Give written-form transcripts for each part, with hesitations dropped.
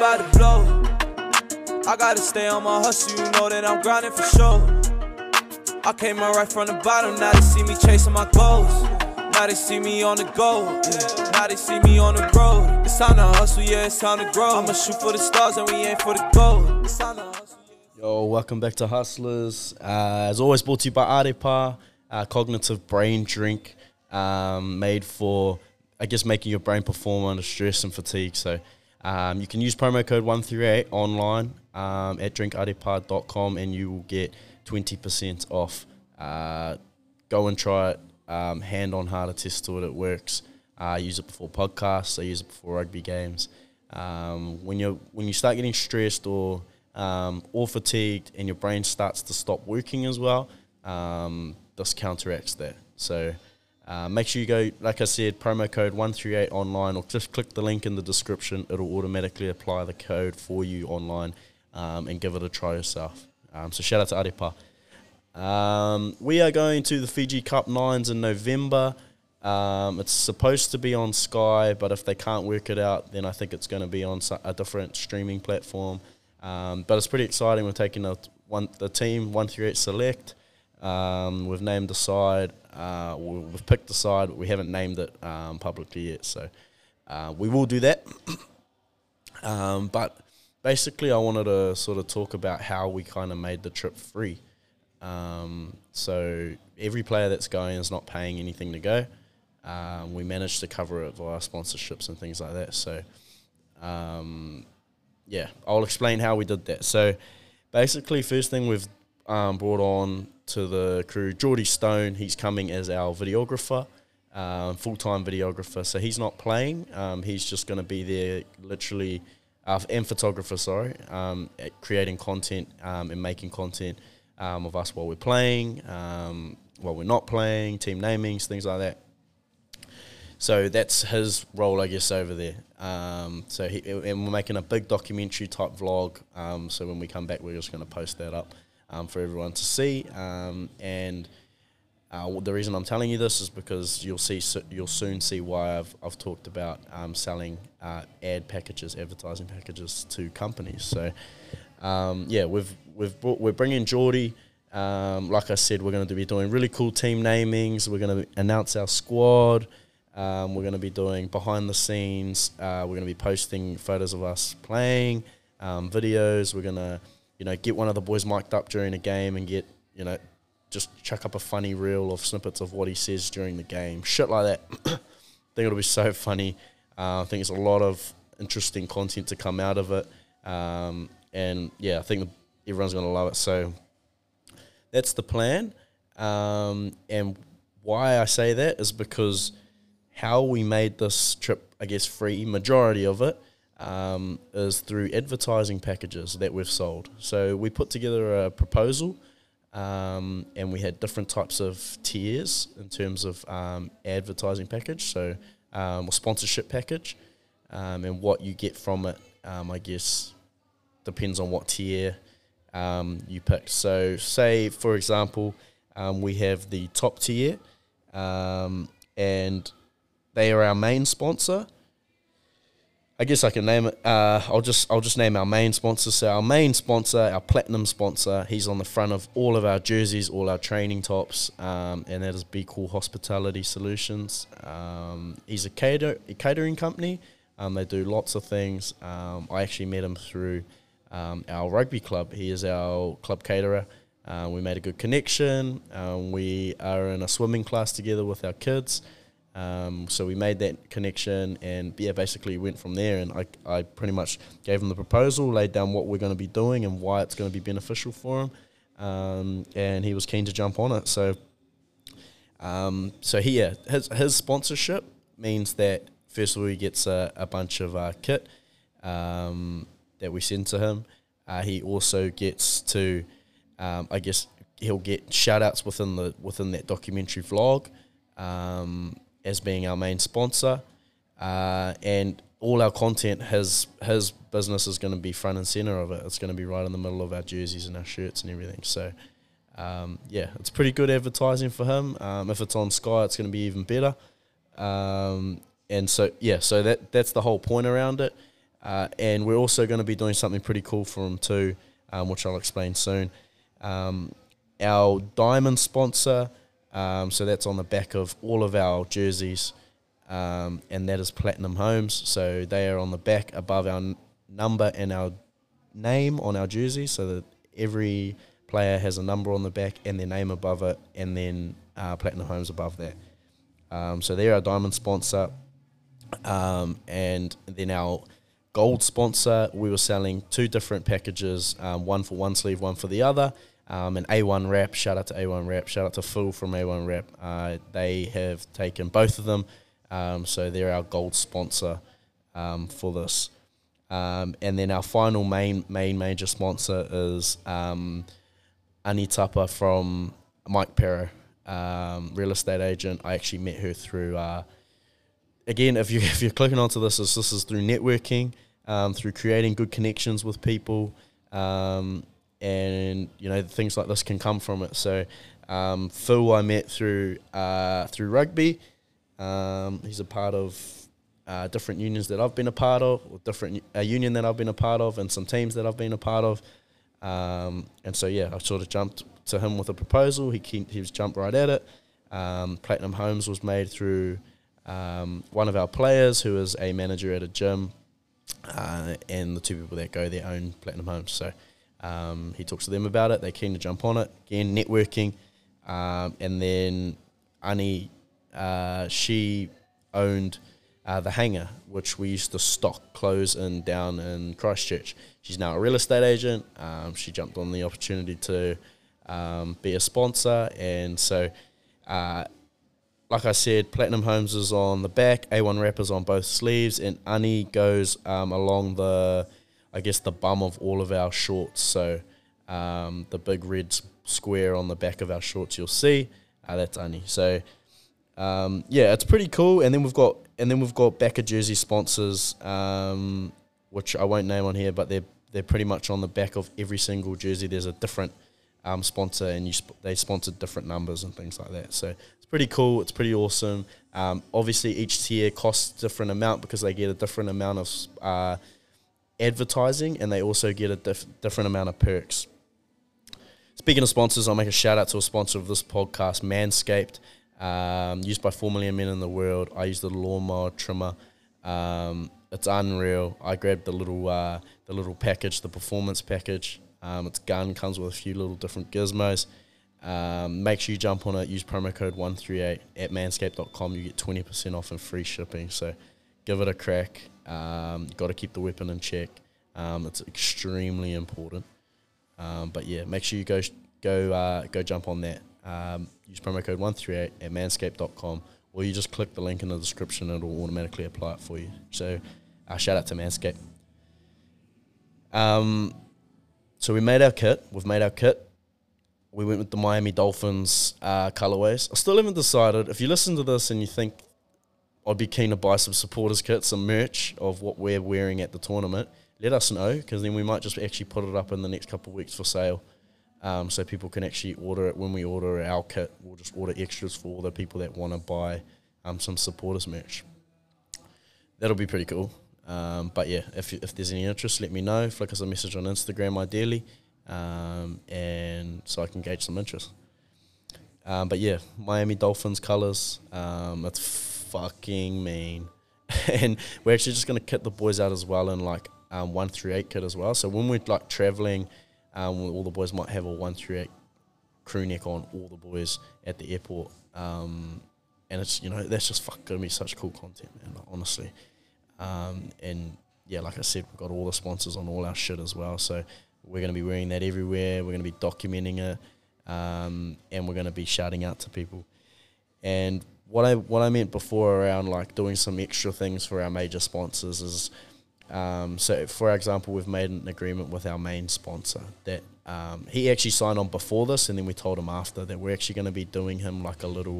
I'm about to blow. I gotta stay on my hustle, you know that I'm grinding for sure. I came out right from the bottom, now they see me chasing my goals. Now they see me on the go, yeah. Now they see me on the road. It's time to hustle, yeah, it's time to grow. I'ma shoot for the stars and we ain't for the gold. It's time to hustle, yeah. Yo, welcome back to Hustlers. As always, brought to you by Adepa, our cognitive brain drink made for, I guess, making your brain perform under stress and fatigue. So you can use promo code 138 online at drinkadipl.com and you will get 20% off. Go and try it. Hand on heart, attest to it, it works. I use it before podcasts. I use it before rugby games. When you start getting stressed or fatigued and your brain starts to stop working as well, this counteracts that. So make sure you go, like I said, promo code 138 online, or just click the link in the description. It'll automatically apply the code for you online, and give it a try yourself. So shout out to Adepa. We are going to the Fiji Cup 9s in November. It's supposed to be on Sky, but if they can't work it out, then I think it's going to be on a different streaming platform. But it's pretty exciting. We're taking the team 138 Select. We've named the side. We've picked the side, but we haven't named it publicly yet. So we will do that. But basically, I wanted to sort of talk about how we kind of made the trip free. So every player that's going is not paying anything to go. We managed to cover it via sponsorships and things like that. So, yeah, I'll explain how we did that. So basically, first thing we've brought on to the crew, Geordie Stone. He's coming as our videographer, full-time videographer. So he's not playing. He's just going to be there literally, and photographer, sorry, creating content and making content. Of us while we're playing, while we're not playing, team namings, things like that. So that's his role, I guess, over there. And we're making a big documentary type vlog. So when we come back, we're just going to post that up for everyone to see. The reason I'm telling you this is because you'll soon see why I've talked about selling advertising packages to companies. So. Yeah, we're bringing Geordie. Like I said, we're going to be doing really cool team namings. We're going to announce our squad. We're going to be doing behind the scenes. We're going to be posting photos of us playing, videos. We're going to, get one of the boys mic'd up during a game and get, just chuck up a funny reel of snippets of what he says during the game. Shit like that. I think it'll be so funny. I think there's a lot of interesting content to come out of it. And, yeah, I think everyone's going to love it. So that's the plan. And why I say that is because how we made this trip, I guess, free, majority of it, is through advertising packages that we've sold. So we put together a proposal, and we had different types of tiers in terms of advertising package, so or sponsorship package, and what you get from it, I guess, depends on what tier you pick. So say, for example, we have the top tier, and they are our main sponsor. I guess I can name it. I'll just name our main sponsor. So our main sponsor, our platinum sponsor, he's on the front of all of our jerseys, all our training tops, and that is Be Cool Hospitality Solutions. He's a catering company. They do lots of things. I actually met him through our rugby club. He is our club caterer. We made a good connection. We are in a swimming class together with our kids. So we made that connection and, yeah, basically went from there. And I pretty much gave him the proposal, laid down what we're going to be doing and why it's going to be beneficial for him. And he was keen to jump on it. So, his sponsorship means that, first of all, he gets a bunch of kit that we send to him. He also gets to, I guess, he'll get shout-outs within that documentary vlog as being our main sponsor. And all our content, his business is going to be front and centre of it. It's going to be right in the middle of our jerseys and our shirts and everything. So, yeah, it's pretty good advertising for him. If it's on Sky, it's going to be even better. And so, yeah, so that's the whole point around it. And we're also going to be doing something pretty cool for them too, which I'll explain soon. Our diamond sponsor, so that's on the back of all of our jerseys, and that is Platinum Homes. So they are on the back above our number and our name on our jersey, so that every player has a number on the back and their name above it, and then Platinum Homes above that. So they're our diamond sponsor. And then our gold sponsor, we were selling two different packages, one for one sleeve, one for the other. And A1 Wrap, shout out to A1 Wrap, shout out to Phil from A1 Wrap. They have taken both of them, so they're our gold sponsor for this. And then our final major sponsor is Anitapa from Mike Pero, real estate agent. I actually met her through, again, if you're clicking onto this is through networking, through creating good connections with people, and you know, things like this can come from it. So Phil I met through through rugby. He's a part of different unions that I've been a part of, or a union that I've been a part of, and some teams that I've been a part of. And so yeah, I sort of jumped to him with a proposal. He was jumped right at it. Platinum Homes was made through one of our players who is a manager at a gym, and the two people that go their own Platinum Homes. So he talks to them about it. They're keen to jump on it. Again, networking. And then Annie, she owned the hangar, which we used to stock clothes in down in Christchurch. She's now a real estate agent. She jumped on the opportunity to be a sponsor. And so, like I said, Platinum Homes is on the back, A1 Wrap is on both sleeves, and Annie goes along the... I guess the bum of all of our shorts. So the big red square on the back of our shorts, you'll see that's Annie. So yeah, it's pretty cool. And then we've got backer jersey sponsors, which I won't name on here, but they're pretty much on the back of every single jersey. There's a different sponsor, and they sponsored different numbers and things like that. So it's pretty cool. It's pretty awesome. Obviously, each tier costs a different amount because they get a different amount of advertising, and they also get a different amount of perks. Speaking of sponsors, I'll make a shout out to a sponsor of this podcast, Manscaped, used by 4 million men in the world. I use the lawnmower trimmer. It's unreal. I grabbed the little package, the performance package. It's gun, comes with a few little different gizmos. Make sure you jump on it. Use promo code 138 at manscaped.com. You get 20% off and free shipping. So give it a crack. Got to keep the weapon in check. It's extremely important. But yeah, make sure you go jump on that. Use promo code 138 at manscaped.com, or you just click the link in the description and it'll automatically apply it for you. So shout out to Manscaped. So we made our kit. We've made our kit. We went with the Miami Dolphins colorways. I still haven't decided. If you listen to this and you think, I'd be keen to buy some supporters kits, some merch of what we're wearing at the tournament, let us know, because then we might just actually put it up in the next couple of weeks for sale, so people can actually order it. When we order our kit, we'll just order extras for all the people that want to buy some supporters merch. That'll be pretty cool. But yeah, if there's any interest, let me know. Flick us a message on Instagram, ideally, and so I can gauge some interest. But yeah, Miami Dolphins colours. It's fucking mean. And we're actually just going to kit the boys out as well in like 138 kit as well. So when we're like travelling, all the boys might have a 138 crew neck on, all the boys at the airport. And it's, you know, that's just fucking going to be such cool content, man, like, honestly. And yeah, like I said, we've got all the sponsors on all our shit as well. So we're going to be wearing that everywhere. We're going to be documenting it. And we're going to be shouting out to people. And what I meant before around like doing some extra things for our major sponsors is, so for example, we've made an agreement with our main sponsor that he actually signed on before this, and then we told him after that we're actually going to be doing him like a little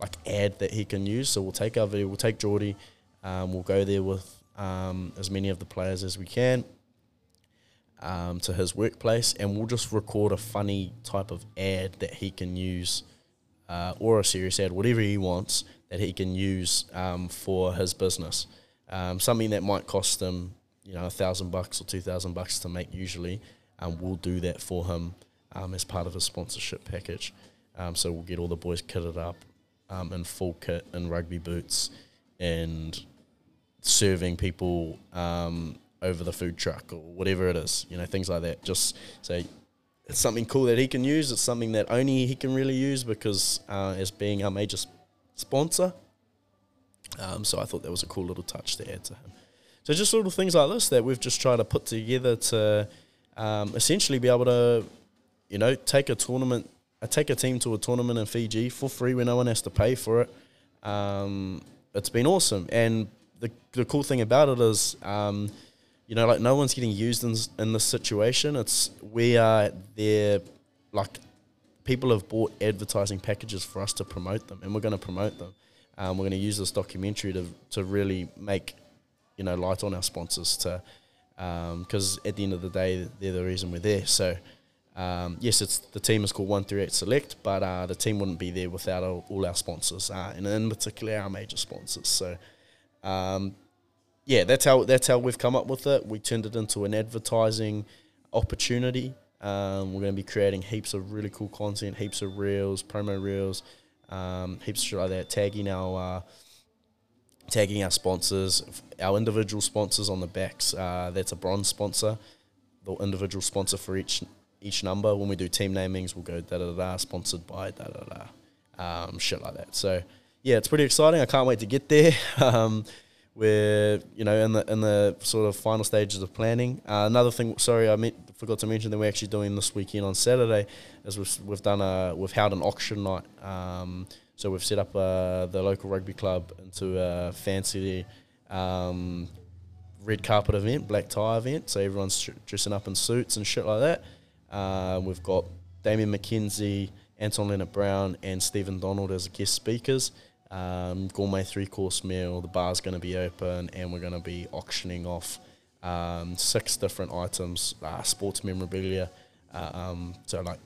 like ad that he can use. So we'll take our video, we'll take Geordie, we'll go there with as many of the players as we can to his workplace, and we'll just record a funny type of ad that he can use. Or a serious ad, whatever he wants, that he can use for his business. Something that might cost him you know, $1,000 or $2,000 to make usually, we'll do that for him as part of his sponsorship package. So we'll get all the boys kitted up in full kit and rugby boots and serving people over the food truck or whatever it is, you know, things like that. Just say it's something cool that he can use. It's something that only he can really use because as being our major sponsor. So I thought that was a cool little touch to add to him. So just little things like this that we've just tried to put together to essentially be able to, you know, take a team to a tournament in Fiji for free where no one has to pay for it. It's been awesome. And the cool thing about it is, you know, like no one's getting used in this situation. It's we are there, like people have bought advertising packages for us to promote them, and we're going to promote them. We're going to use this documentary to really make, you know, light on our sponsors to, because at the end of the day, they're the reason we're there. So, yes, it's the team is called 138 Select, but the team wouldn't be there without all our sponsors, and in particular our major sponsors. So, yeah, that's how we've come up with it. We turned it into an advertising opportunity. We're going to be creating heaps of really cool content, heaps of reels, promo reels, heaps of shit like that, tagging our sponsors, our individual sponsors on the backs. That's a bronze sponsor, the individual sponsor for each number. When we do team namings, we'll go da-da-da, sponsored by da-da-da, shit like that. So, yeah, it's pretty exciting. I can't wait to get there. We're, you know, in the sort of final stages of planning. Another thing, sorry, forgot to mention that we're actually doing this weekend on Saturday is we've held an auction night. So we've set up the local rugby club into a fancy red carpet event, black tie event. So everyone's dressing up in suits and shit like that. We've got Damien McKenzie, Anton Lienert-Brown, and Stephen Donald as guest speakers. Gourmet 3-course meal, the bar's going to be open, and we're going to be auctioning off 6 different items, sports memorabilia. So like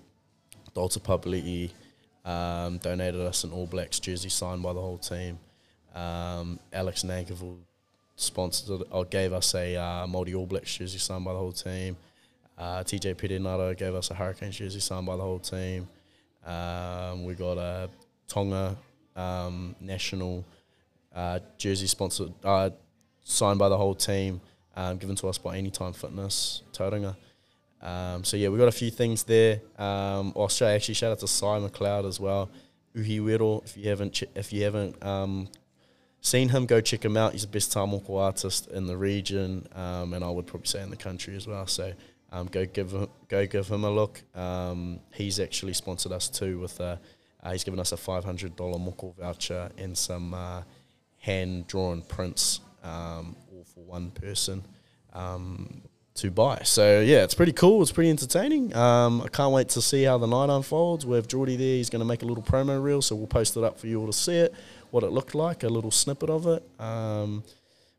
Dalton Papali'i donated us an All Blacks jersey signed by the whole team. Alex Nankivell gave us a Māori All Blacks jersey signed by the whole team. TJ Perenara gave us a Hurricanes jersey signed by the whole team. We got a Tonga national jersey sponsored, signed by the whole team, given to us by Anytime Fitness Tauranga. So yeah, we got a few things there. Australia, actually, shout out to Si McLeod as well, Uhiwero. If you haven't seen him, go check him out. He's the best Tāmoko artist in the region, and I would probably say in the country as well. So. Go give him a look. He's actually sponsored us too with he's given us a $500 moko voucher and some hand-drawn prints, all for one person to buy. So yeah, it's pretty cool. It's pretty entertaining. I can't wait to see how the night unfolds. We have Geordie there. He's going to make a little promo reel, so we'll post it up for you all to see it, what it looked like, a little snippet of it.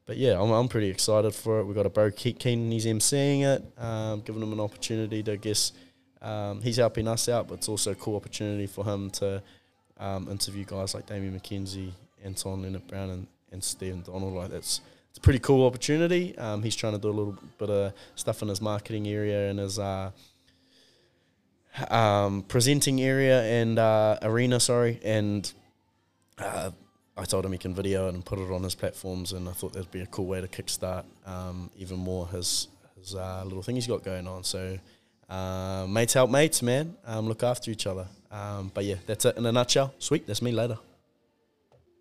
But yeah, I'm pretty excited for it. We've got a bro, Keenan, he's emceeing it, giving him an opportunity to guess. He's helping us out, but it's also a cool opportunity for him to interview guys like Damien McKenzie, Anton Lienert-Brown, and Stephen Donald. Like it's a pretty cool opportunity. He's trying to do a little bit of stuff in his marketing area and his presenting area and arena. Sorry, and. I told him he can video it and put it on his platforms, and I thought that'd be a cool way to kickstart even more his little thing he's got going on. So mates help mates, man. Look after each other. But yeah, that's it in a nutshell. Sweet, that's me later.